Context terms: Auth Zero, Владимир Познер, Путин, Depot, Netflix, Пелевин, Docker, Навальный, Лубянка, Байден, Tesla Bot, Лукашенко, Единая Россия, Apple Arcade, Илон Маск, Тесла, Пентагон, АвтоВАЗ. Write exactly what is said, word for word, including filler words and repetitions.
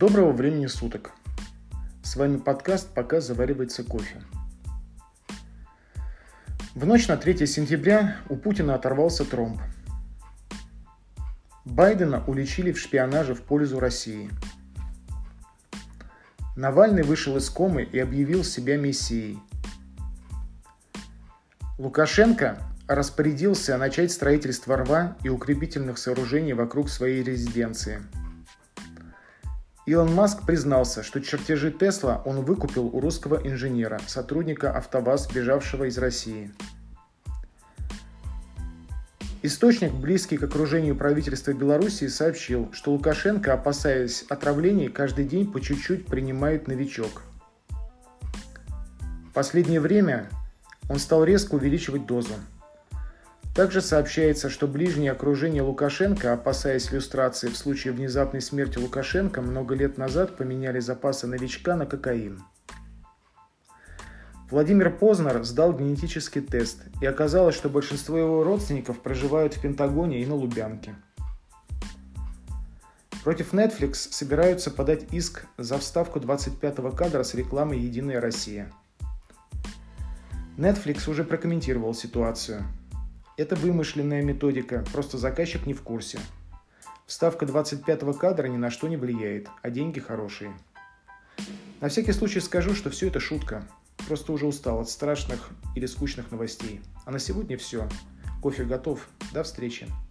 Доброго времени суток! С вами подкаст «Пока заваривается кофе». В ночь на третье сентября у Путина оторвался тромб. Байдена уличили в шпионаже в пользу России. Навальный вышел из комы и объявил себя мессией. Лукашенко распорядился начать строительство рва и укрепительных сооружений вокруг своей резиденции. Илон Маск признался, что чертежи Тесла он выкупил у русского инженера, сотрудника АвтоВАЗ, бежавшего из России. Источник, близкий к окружению правительства Белоруссии, сообщил, что Лукашенко, опасаясь отравлений, каждый день по чуть-чуть принимает новичок. В последнее время он стал резко увеличивать дозу. Также сообщается, что ближнее окружение Лукашенко, опасаясь люстрации в случае внезапной смерти Лукашенко, много лет назад поменяли запасы новичка на кокаин. Владимир Познер сдал генетический тест, и оказалось, что большинство его родственников проживают в Пентагоне и на Лубянке. Против Netflix собираются подать иск за вставку двадцать пятого кадра с рекламой «Единая Россия». Netflix уже прокомментировал ситуацию. Это вымышленная методика, просто заказчик не в курсе. Вставка двадцать пятого кадра ни на что не влияет, а деньги хорошие. На всякий случай скажу, что все это шутка. Просто уже устал от страшных или скучных новостей. А на сегодня все. Кофе готов. До встречи.